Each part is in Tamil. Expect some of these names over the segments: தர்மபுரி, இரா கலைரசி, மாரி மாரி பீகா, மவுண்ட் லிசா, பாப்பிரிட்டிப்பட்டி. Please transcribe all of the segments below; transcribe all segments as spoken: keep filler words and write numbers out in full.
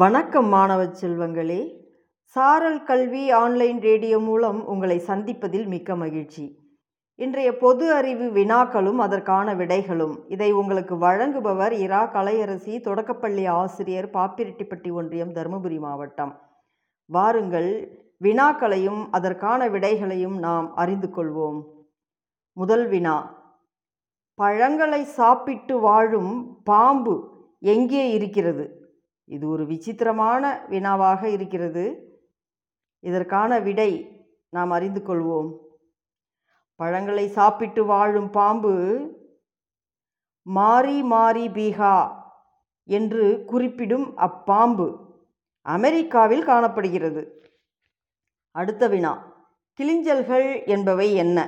வணக்கம் மாணவ செல்வங்களே, சாரல் கல்வி ஆன்லைன் ரேடியோ மூலம் உங்களை சந்திப்பதில் மிக்க மகிழ்ச்சி. இன்றைய பொது அறிவு வினாக்களும் அதற்கான விடைகளும் இதை உங்களுக்கு வழங்குபவர் இரா கலைரசி, தொடக்கப்பள்ளி ஆசிரியர், பாப்பிரிட்டிப்பட்டி ஒன்றியம், தர்மபுரி மாவட்டம். வாருங்கள், வினாக்களையும் அதற்கான விடைகளையும் நாம் அறிந்து கொள்வோம். முதல் வினா: பழங்களை சாப்பிட்டு வாழும் பாம்பு எங்கே இருக்கிறது? இது ஒரு விசித்திரமான வினாவாக இருக்கிறது. இதற்கான விடை நாம் அறிந்து கொள்வோம். பழங்களை சாப்பிட்டு வாழும் பாம்பு மாரி மாரி பீகா என்று குறிப்பிடும் அப்பாம்பு அமெரிக்காவில் காணப்படுகிறது. அடுத்த வினா: கிளிஞ்சல்கள் என்பவை என்ன?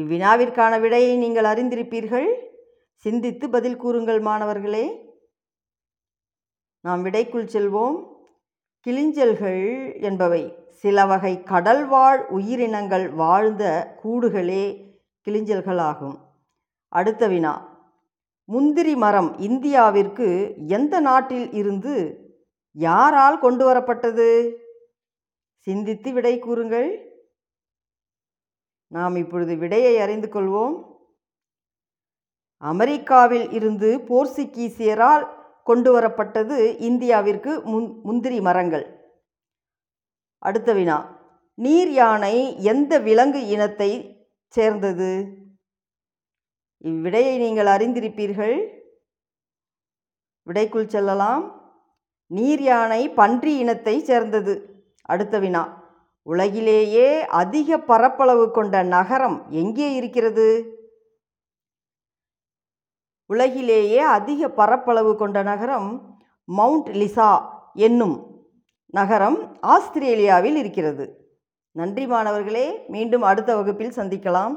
இவ்வினாவிற்கான விடையை நீங்கள் அறிந்திருப்பீர்கள். சிந்தித்து பதில் கூறுங்கள் மாணவர்களே. நாம் விடைக்குள் செல்வோம். கிளிஞ்சல்கள் என்பவை சில வகை கடல்வாழ் உயிரினங்கள் வாழ்ந்த கூடுகளே கிளிஞ்சல்களாகும். அடுத்த வினா: முந்திரி மரம் இந்தியாவிற்கு எந்த நாட்டில் இருந்து யாரால் கொண்டு வரப்பட்டது? சிந்தித்து விடை கூறுங்கள். நாம் இப்பொழுது விடையை அறிந்து கொள்வோம். அமெரிக்காவில் இருந்து போர்த்துகீசியரால் கொண்டு வரப்பட்டது இந்தியாவிற்கு முந்திரி மரங்கள். அடுத்த வினா: நீர் யானை எந்த விலங்கு இனத்தை சேர்ந்தது? இவ்விடையை நீங்கள் அறிந்திருப்பீர்கள். விடைக்குள் செல்லலாம். நீர் யானை பன்றி இனத்தை சேர்ந்தது. அடுத்த வினா: உலகிலேயே அதிக பரப்பளவு கொண்ட நகரம் எங்கே இருக்கிறது? உலகிலேயே அதிக பரப்பளவு கொண்ட நகரம் மவுண்ட் லிசா என்னும் நகரம் ஆஸ்திரேலியாவில் இருக்கிறது. நன்றி மாணவர்களே, மீண்டும் அடுத்த வகுப்பில் சந்திக்கலாம்.